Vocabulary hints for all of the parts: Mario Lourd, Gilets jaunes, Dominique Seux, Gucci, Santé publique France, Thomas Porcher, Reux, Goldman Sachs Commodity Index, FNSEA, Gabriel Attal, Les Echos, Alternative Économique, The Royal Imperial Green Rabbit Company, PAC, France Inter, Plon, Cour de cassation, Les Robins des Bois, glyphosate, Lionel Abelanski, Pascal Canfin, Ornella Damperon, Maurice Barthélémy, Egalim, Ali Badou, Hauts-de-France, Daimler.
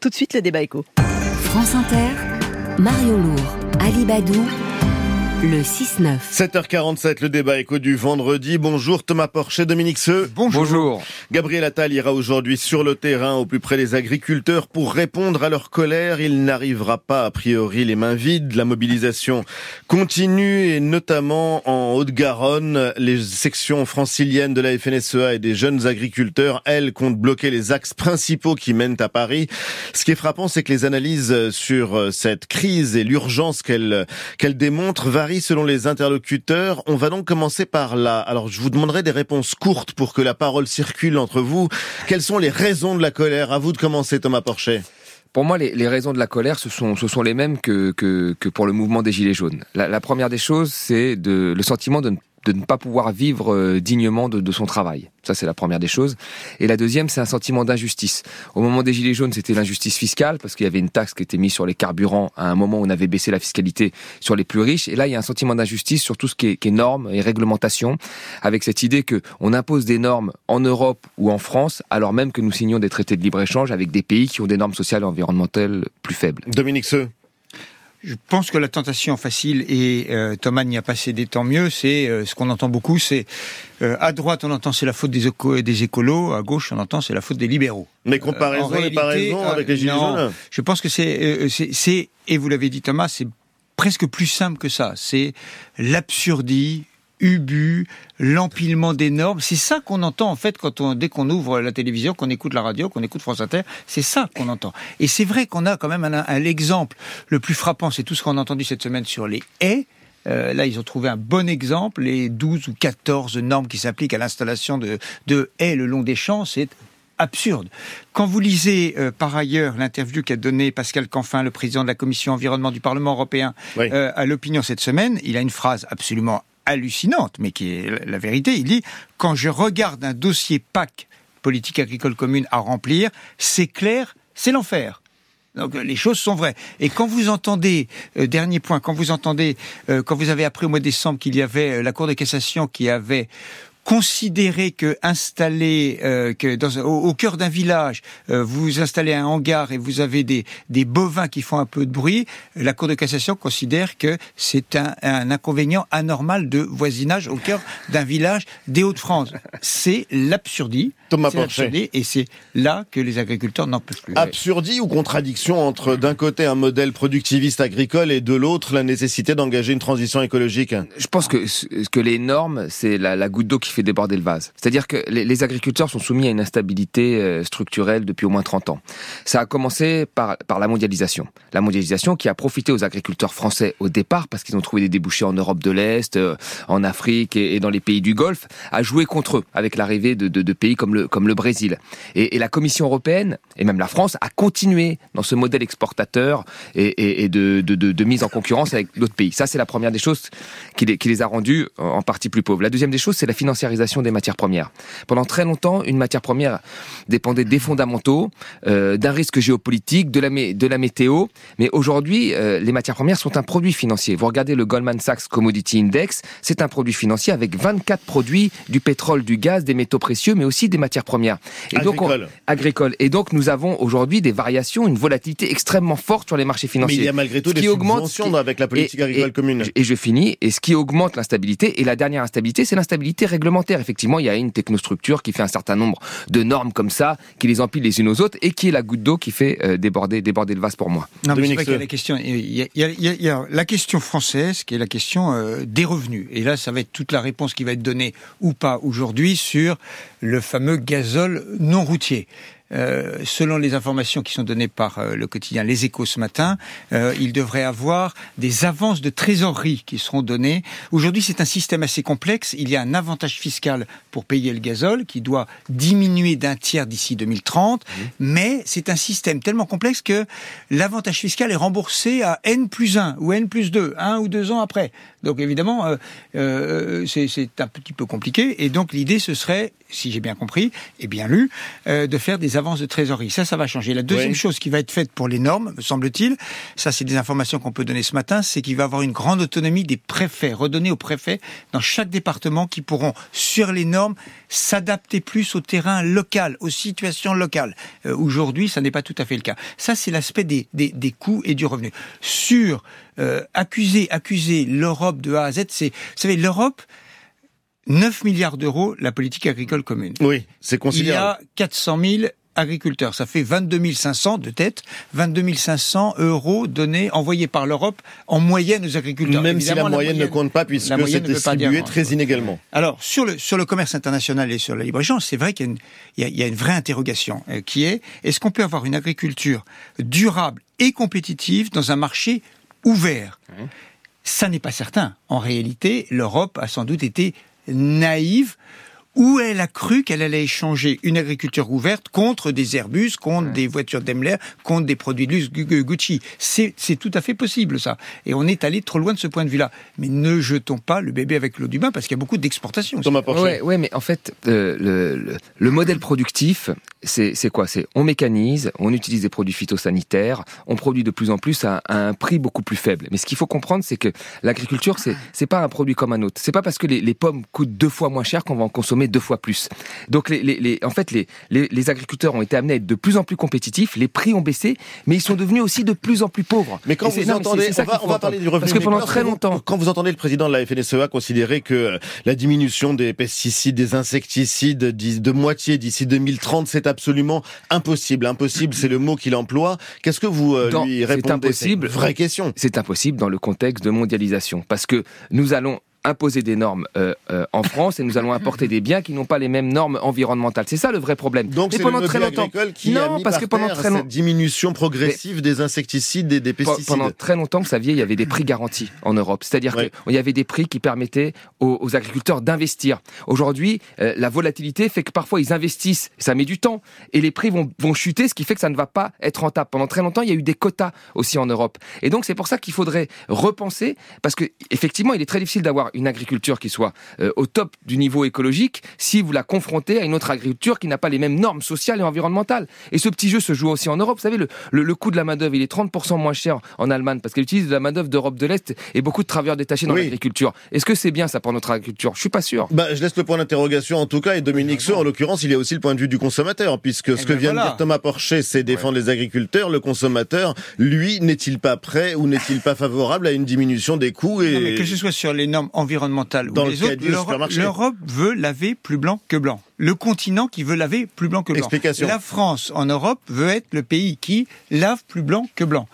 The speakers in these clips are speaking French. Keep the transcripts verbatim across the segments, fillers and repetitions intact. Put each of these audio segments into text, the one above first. Tout de suite, le débat éco. France Inter, Mario Lourd, Ali Badou, le six neuf. sept heures quarante-sept, le débat éco du vendredi. Bonjour Thomas Porcher, Dominique Seux. Bonjour. Bonjour. Gabriel Attal ira aujourd'hui sur le terrain, au plus près des agriculteurs, pour répondre à leur colère. Il n'arrivera pas, a priori, les mains vides. La mobilisation continue, et notamment en Haute-Garonne. Les sections franciliennes de la F N S E A et des jeunes agriculteurs, elles, comptent bloquer les axes principaux qui mènent à Paris. Ce qui est frappant, c'est que les analyses sur cette crise et l'urgence qu'elle qu'elle démontre varient selon les interlocuteurs. On va donc commencer par là. Alors, je vous demanderai des réponses courtes pour que la parole circule entre vous. Quelles sont les raisons de la colère? À vous de commencer, Thomas Porcher. Pour moi, les, les raisons de la colère, ce sont, ce sont les mêmes que, que, que pour le mouvement des Gilets jaunes. La, la première des choses, c'est de, le sentiment de ne, de ne pas pouvoir vivre dignement de, de son travail. Ça, c'est la première des choses. Et la deuxième, c'est un sentiment d'injustice. Au moment des Gilets jaunes, c'était l'injustice fiscale, parce qu'il y avait une taxe qui était mise sur les carburants à un moment où on avait baissé la fiscalité sur les plus riches. Et là, il y a un sentiment d'injustice sur tout ce qui est, qui est normes et réglementations, avec cette idée qu'on impose des normes en Europe ou en France, alors même que nous signons des traités de libre-échange avec des pays qui ont des normes sociales et environnementales plus faibles. Dominique Seux. Je pense que la tentation facile, et euh, Thomas n'y a pas cédé, tant mieux, c'est euh, ce qu'on entend beaucoup, c'est euh, à droite on entend c'est la faute des, éco- des écolos, à gauche on entend c'est la faute des libéraux. Mais comparaison, euh, comparaison avec les Gilets jaunes. Je pense que c'est, euh, c'est, c'est, et vous l'avez dit Thomas, c'est presque plus simple que ça, c'est l'absurdie, ubu, l'empilement des normes. C'est ça qu'on entend en fait quand on, dès qu'on ouvre la télévision, qu'on écoute la radio, qu'on écoute France Inter, c'est ça qu'on entend. Et c'est vrai qu'on a quand même un, un l'exemple le plus frappant, c'est tout ce qu'on a entendu cette semaine sur les haies. Euh, là, ils ont trouvé un bon exemple, les douze ou quatorze normes qui s'appliquent à l'installation de, de haies le long des champs, c'est absurde. Quand vous lisez euh, par ailleurs l'interview qu'a donnée Pascal Canfin, le président de la commission environnement du Parlement européen, oui. euh, à l'opinion cette semaine, il a une phrase absolument hallucinante, mais qui est la vérité. Il dit « Quand je regarde un dossier P A C, politique agricole commune, à remplir, c'est clair, c'est l'enfer. » Donc les choses sont vraies. Et quand vous entendez, euh, dernier point, quand vous entendez, euh, quand vous avez appris au mois de décembre qu'il y avait euh, la Cour de cassation qui avait considéré que installer euh, que dans, au, au cœur d'un village, euh, vous installez un hangar et vous avez des des bovins qui font un peu de bruit, la Cour de cassation considère que c'est un, un inconvénient anormal de voisinage au cœur d'un village des Hauts-de-France. C'est l'absurdie. Thomas Porcher. Et c'est là que les agriculteurs n'en peuvent plus. Absurdie ou contradiction entre d'un côté un modèle productiviste agricole et de l'autre la nécessité d'engager une transition écologique? Je pense que, que les normes, c'est la, la goutte d'eau qui fait déborder le vase. C'est-à-dire que les, les agriculteurs sont soumis à une instabilité structurelle depuis au moins trente ans. Ça a commencé par, par la mondialisation. La mondialisation qui a profité aux agriculteurs français au départ parce qu'ils ont trouvé des débouchés en Europe de l'Est, en Afrique et, et dans les pays du Golfe, a joué contre eux avec l'arrivée de, de, de pays comme le comme le Brésil. Et, et la Commission européenne, et même la France, a continué dans ce modèle exportateur et, et, et de, de, de, de mise en concurrence avec d'autres pays. Ça, c'est la première des choses qui les, qui les a rendus en partie plus pauvres. La deuxième des choses, c'est la financiarisation des matières premières. Pendant très longtemps, une matière première dépendait des fondamentaux, euh, d'un risque géopolitique, de la, de la météo, mais aujourd'hui, euh, les matières premières sont un produit financier. Vous regardez le Goldman Sachs Commodity Index, c'est un produit financier avec vingt-quatre produits, du pétrole, du gaz, des métaux précieux, mais aussi des matières matières premières. Et agricole. donc, on, agricole. Et donc, nous avons aujourd'hui des variations, une volatilité extrêmement forte sur les marchés financiers. Mais il y a malgré tout des subventions avec la politique et, agricole et, commune. Et je finis. Et ce qui augmente l'instabilité, et la dernière instabilité, c'est l'instabilité réglementaire. Effectivement, il y a une technostructure qui fait un certain nombre de normes comme ça, qui les empile les unes aux autres, et qui est la goutte d'eau qui fait euh, déborder, déborder le vase pour moi. Non, mais Dominique, c'est vrai qu'il y a la question, il y a, il y a, il y a, il y a la question française, qui est la question euh, des revenus. Et là, ça va être toute la réponse qui va être donnée ou pas aujourd'hui sur le fameux gazole non routier. Euh, selon les informations qui sont données par euh, le quotidien Les Echos ce matin, euh, il devrait avoir des avances de trésorerie qui seront données. Aujourd'hui, c'est un système assez complexe. Il y a un avantage fiscal pour payer le gazole qui doit diminuer d'un tiers d'ici deux mille trente. Mmh. Mais c'est un système tellement complexe que l'avantage fiscal est remboursé à N plus un ou N plus deux, un ou deux ans après. Donc évidemment, euh, euh, c'est, c'est un petit peu compliqué. Et donc l'idée, ce serait si j'ai bien compris et bien lu, euh, de faire des avances de trésorerie. Ça, ça va changer. La deuxième oui. chose qui va être faite pour les normes, me semble-t-il, ça c'est des informations qu'on peut donner ce matin, c'est qu'il va y avoir une grande autonomie des préfets, redonnée aux préfets dans chaque département qui pourront, sur les normes, s'adapter plus au terrain local, aux situations locales. Euh, aujourd'hui, ça n'est pas tout à fait le cas. Ça, c'est l'aspect des, des, des coûts et du revenu. Sur euh, accuser, accuser l'Europe de A à Z, c'est, vous savez, l'Europe... neuf milliards d'euros, la politique agricole commune. Oui, c'est considérable. Il y a quatre cent mille agriculteurs. Ça fait vingt-deux mille cinq cents de tête, vingt-deux mille cinq cents euros donnés, envoyés par l'Europe en moyenne aux agriculteurs. Même Évidemment, si la, la moyenne, moyenne ne compte pas, puisque c'est distribué très inégalement. Alors, sur le, sur le commerce international et sur la libre-échange, c'est vrai qu'il y a une, il y a, il y a une vraie interrogation, euh, qui est, est-ce qu'on peut avoir une agriculture durable et compétitive dans un marché ouvert ? Mmh. Ça n'est pas certain. En réalité, l'Europe a sans doute été naïve, où elle a cru qu'elle allait échanger une agriculture ouverte contre des Airbus, contre ouais. des voitures Daimler, contre des produits de luxe Gucci. C'est, c'est tout à fait possible, ça. Et on est allé trop loin de ce point de vue-là. Mais ne jetons pas le bébé avec l'eau du bain, parce qu'il y a beaucoup d'exportations. Thomas Porcher. Ouais, ouais, mais en fait, euh, le, le, le modèle productif, c'est, c'est quoi ? C'est on mécanise, on utilise des produits phytosanitaires, on produit de plus en plus à, à un prix beaucoup plus faible. Mais ce qu'il faut comprendre, c'est que l'agriculture, c'est, c'est pas un produit comme un autre. C'est pas parce que les, les pommes coûtent deux fois moins cher qu'on va en consommer deux fois plus. Donc, les, les, les, en fait, les, les, les agriculteurs ont été amenés à être de plus en plus compétitifs, les prix ont baissé, mais ils sont devenus aussi de plus en plus pauvres. Mais quand vous, vous entendez, c'est, c'est on, va, on va parler du revenu. Parce que pendant très longtemps... Quand vous entendez le président de la F N S E A considérer que la diminution des pesticides, des insecticides de moitié d'ici deux mille trente, c'est absolument impossible. Impossible, c'est le mot qu'il emploie. Qu'est-ce que vous euh, dans, lui répondez ? C'est impossible. C'est une vraie question. C'est impossible dans le contexte de mondialisation. Parce que nous allons imposer des normes euh, euh, en France et nous allons importer des biens qui n'ont pas les mêmes normes environnementales. C'est ça le vrai problème. Donc mais c'est pendant le très longtemps qui non, a mis parce par que pendant très longtemps cette diminution progressive mais des insecticides et des pesticides. Pendant très longtemps, vous saviez, il y avait des prix garantis en Europe, c'est-à-dire ouais. qu'il y avait des prix qui permettaient aux, aux agriculteurs d'investir. Aujourd'hui, euh, la volatilité fait que parfois ils investissent, ça met du temps et les prix vont, vont chuter, ce qui fait que ça ne va pas être rentable. Pendant très longtemps, il y a eu des quotas aussi en Europe. Et donc c'est pour ça qu'il faudrait repenser, parce que effectivement, il est très difficile d'avoir une agriculture qui soit euh, au top du niveau écologique si vous la confrontez à une autre agriculture qui n'a pas les mêmes normes sociales et environnementales. Et ce petit jeu se joue aussi en Europe. Vous savez, le, le, le coût de la main-d'œuvre, il est trente pour cent moins cher en Allemagne parce qu'elle utilise de la main-d'œuvre d'Europe de l'Est et beaucoup de travailleurs détachés dans oui. l'agriculture. Est-ce que c'est bien ça pour notre agriculture ? Je suis pas sûr. Bah, je laisse le point d'interrogation en tout cas. Et Dominique Seux, en l'occurrence, il y a aussi le point de vue du consommateur, puisque et ce ben que vient voilà. de dire Thomas Porcher, c'est défendre ouais. les agriculteurs. Le consommateur, lui, n'est-il pas prêt ou n'est-il pas favorable à une diminution des coûts et... non, mais que ce soit sur les normes environnementales ou les autres, l'Europe, l'Europe veut laver plus blanc que blanc. Le continent qui veut laver plus blanc que blanc. La France, en Europe, veut être le pays qui lave plus blanc que blanc.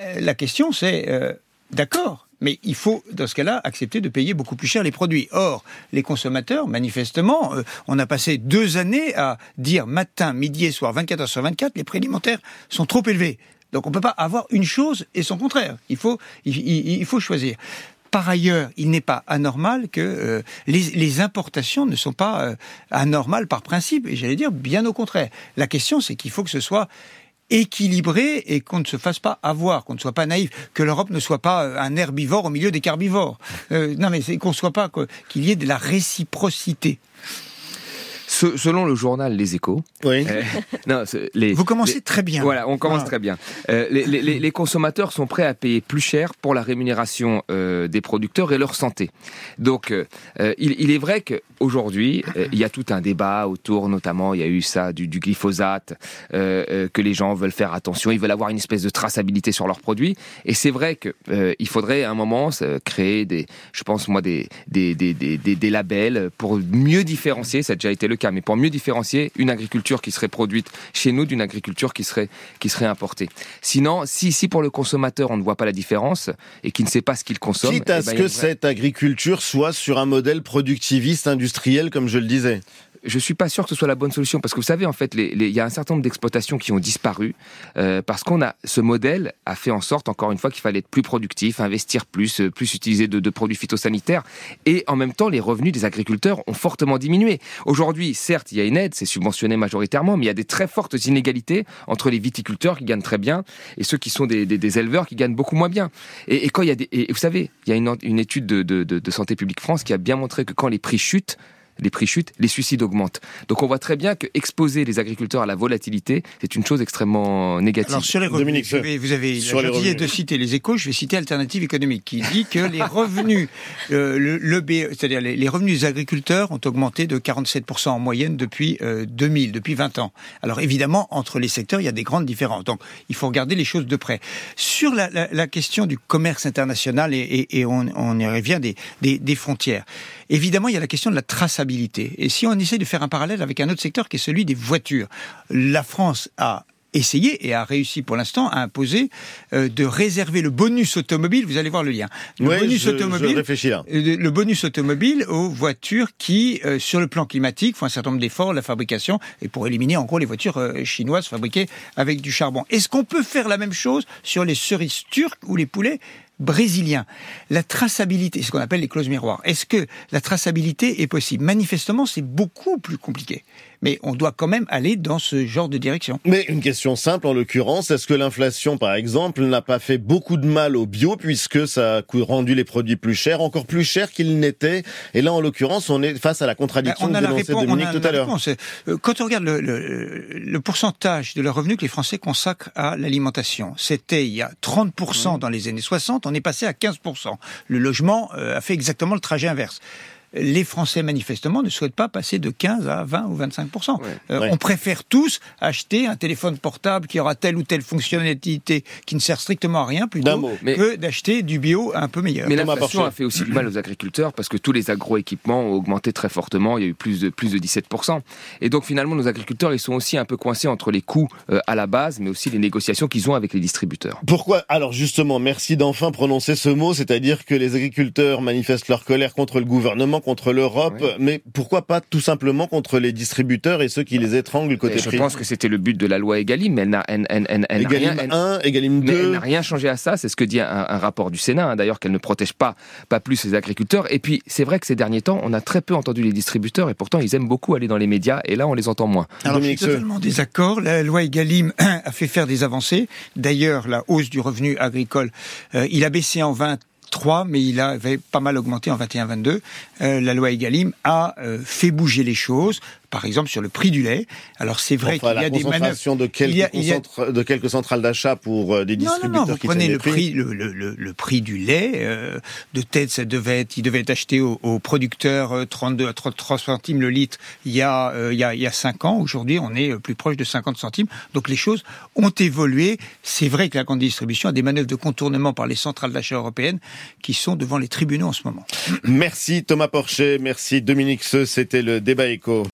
Euh, la question, c'est, euh, d'accord, mais il faut, dans ce cas-là, accepter de payer beaucoup plus cher les produits. Or, les consommateurs, manifestement, euh, on a passé deux années à dire matin, midi et soir, vingt-quatre heures sur vingt-quatre, les prix alimentaires sont trop élevés. Donc on ne peut pas avoir une chose et son contraire. Il faut, il, il, il faut choisir. Par ailleurs, il n'est pas anormal que euh, les, les importations ne sont pas euh, anormales par principe, et j'allais dire bien au contraire. La question, c'est qu'il faut que ce soit équilibré et qu'on ne se fasse pas avoir, qu'on ne soit pas naïf, que l'Europe ne soit pas un herbivore au milieu des carbivores. Euh, non mais c'est, qu'on soit pas, quoi, qu'il y ait de la réciprocité. Selon le journal Les Echos, oui. euh, non, les, vous commencez les, très bien. Voilà, on commence ah. très bien. Euh, les, les, les consommateurs sont prêts à payer plus cher pour la rémunération euh, des producteurs et leur santé. Donc, euh, il, il est vrai qu'aujourd'hui, euh, il y a tout un débat autour, notamment, il y a eu ça du, du glyphosate, euh, que les gens veulent faire attention, ils veulent avoir une espèce de traçabilité sur leurs produits. Et c'est vrai qu'il euh, faudrait à un moment euh, créer des, je pense moi, des, des, des, des, des, des labels pour mieux différencier, ça a déjà été le cas. Mais pour mieux différencier une agriculture qui serait produite chez nous d'une agriculture qui serait, qui serait importée. Sinon, si, si pour le consommateur on ne voit pas la différence et qu'il ne sait pas ce qu'il consomme... Quitte à ce ben, que cette agriculture soit sur un modèle productiviste, industriel, comme je le disais. Je suis pas sûr que ce soit la bonne solution parce que vous savez en fait, les, les, y a un certain nombre d'exploitations qui ont disparu euh, parce qu'on a ce modèle a fait en sorte encore une fois qu'il fallait être plus productif, investir plus, euh, plus utiliser de, de produits phytosanitaires et en même temps les revenus des agriculteurs ont fortement diminué. Aujourd'hui, certes, il y a une aide, c'est subventionné majoritairement, mais il y a des très fortes inégalités entre les viticulteurs qui gagnent très bien et ceux qui sont des, des, des éleveurs qui gagnent beaucoup moins bien. Et, et quand il y a des, et vous savez, il y a une, une étude de, de, de, de Santé publique France qui a bien montré que quand les prix chutent, les prix chutent, les suicides augmentent. Donc on voit très bien qu'exposer les agriculteurs à la volatilité, c'est une chose extrêmement négative. Alors sur les revenus, vous avez, vous avez sur la gentillesse de citer les Échos, je vais citer Alternative Économique, qui dit que les revenus, euh, le, le B, c'est-à-dire les, les revenus des agriculteurs ont augmenté de quarante-sept pour cent en moyenne depuis euh, deux mille, depuis vingt ans. Alors évidemment, entre les secteurs, il y a des grandes différences. Donc il faut regarder les choses de près. Sur la, la, la question du commerce international et, et, et on, on y revient des, des, des frontières, évidemment, il y a la question de la traçabilité. Et si on essaie de faire un parallèle avec un autre secteur qui est celui des voitures, la France a essayé et a réussi pour l'instant à imposer euh, de réserver le bonus automobile, vous allez voir le lien. Le oui, bonus je, automobile. Je réfléchis là. Euh, le bonus automobile aux voitures qui, euh, sur le plan climatique, font un certain nombre d'efforts, la fabrication, et pour éliminer en gros les voitures euh, chinoises fabriquées avec du charbon. Est-ce qu'on peut faire la même chose sur les cerises turques ou les poulets brésilien. La traçabilité, c'est ce qu'on appelle les clauses miroirs. Est-ce que la traçabilité est possible ? Manifestement, c'est beaucoup plus compliqué. Mais on doit quand même aller dans ce genre de direction. Mais une question simple, en l'occurrence, est-ce que l'inflation, par exemple, n'a pas fait beaucoup de mal au bio, puisque ça a rendu les produits plus chers, encore plus chers qu'ils n'étaient ? Et là, en l'occurrence, on est face à la contradiction que dénonçait Dominique tout à l'heure. Quand on regarde le, le, le pourcentage de leurs revenus que les Français consacrent à l'alimentation, c'était il y a trente pour cent dans les années soixante, on est passé à quinze pour cent. Le logement euh, a fait exactement le trajet inverse. Les Français, manifestement, ne souhaitent pas passer de quinze à vingt ou vingt-cinq pour cent. Ouais, euh, ouais. On préfère tous acheter un téléphone portable qui aura telle ou telle fonctionnalité qui ne sert strictement à rien, plutôt mais... que d'acheter du bio un peu meilleur. Mais l'inflation a fait aussi du mal aux agriculteurs parce que tous les agroéquipements ont augmenté très fortement. Il y a eu plus de, plus de dix-sept pour cent. Et donc, finalement, nos agriculteurs, ils sont aussi un peu coincés entre les coûts euh, à la base, mais aussi les négociations qu'ils ont avec les distributeurs. Pourquoi ? Alors, justement, merci d'enfin prononcer ce mot, c'est-à-dire que les agriculteurs manifestent leur colère contre le gouvernement, contre l'Europe, oui. Mais pourquoi pas tout simplement contre les distributeurs et ceux qui les étranglent côté prix ? Je pense que c'était le but de la loi Egalim, elle n'a, elle, elle, elle, elle Egalim n'a rien, un, Egalim deux. Elle n'a rien changé à ça, c'est ce que dit un, un rapport du Sénat, hein, d'ailleurs, qu'elle ne protège pas, pas plus les agriculteurs. Et puis, c'est vrai que ces derniers temps, on a très peu entendu les distributeurs et pourtant, ils aiment beaucoup aller dans les médias et là, on les entend moins. Alors, je suis totalement désaccord. La loi Egalim a fait faire des avancées. D'ailleurs, la hausse du revenu agricole, euh, il a baissé en vingt trois, mais il avait pas mal augmenté en vingt et un vingt-deux. Euh, la loi Egalim a euh, fait bouger les choses, par exemple sur le prix du lait. Alors c'est vrai enfin, qu'il y a des manœuvres... De quelques, il y a, il y a... de quelques centrales d'achat pour euh, des distributeurs non, non, non, vous qui prenez le prix, le, le, le, le prix du lait, euh, de tête, ça devait être, il devait être acheté aux au producteurs euh, trente-deux à trente-trois centimes le litre il y, a, euh, il, y a, il y a cinq ans. Aujourd'hui, on est plus proche de cinquante centimes. Donc les choses ont évolué. C'est vrai que la grande distribution a des manœuvres de contournement par les centrales d'achat européennes qui sont devant les tribunaux en ce moment. Merci Thomas Porcher, merci Dominique Seux, c'était le Débat Éco.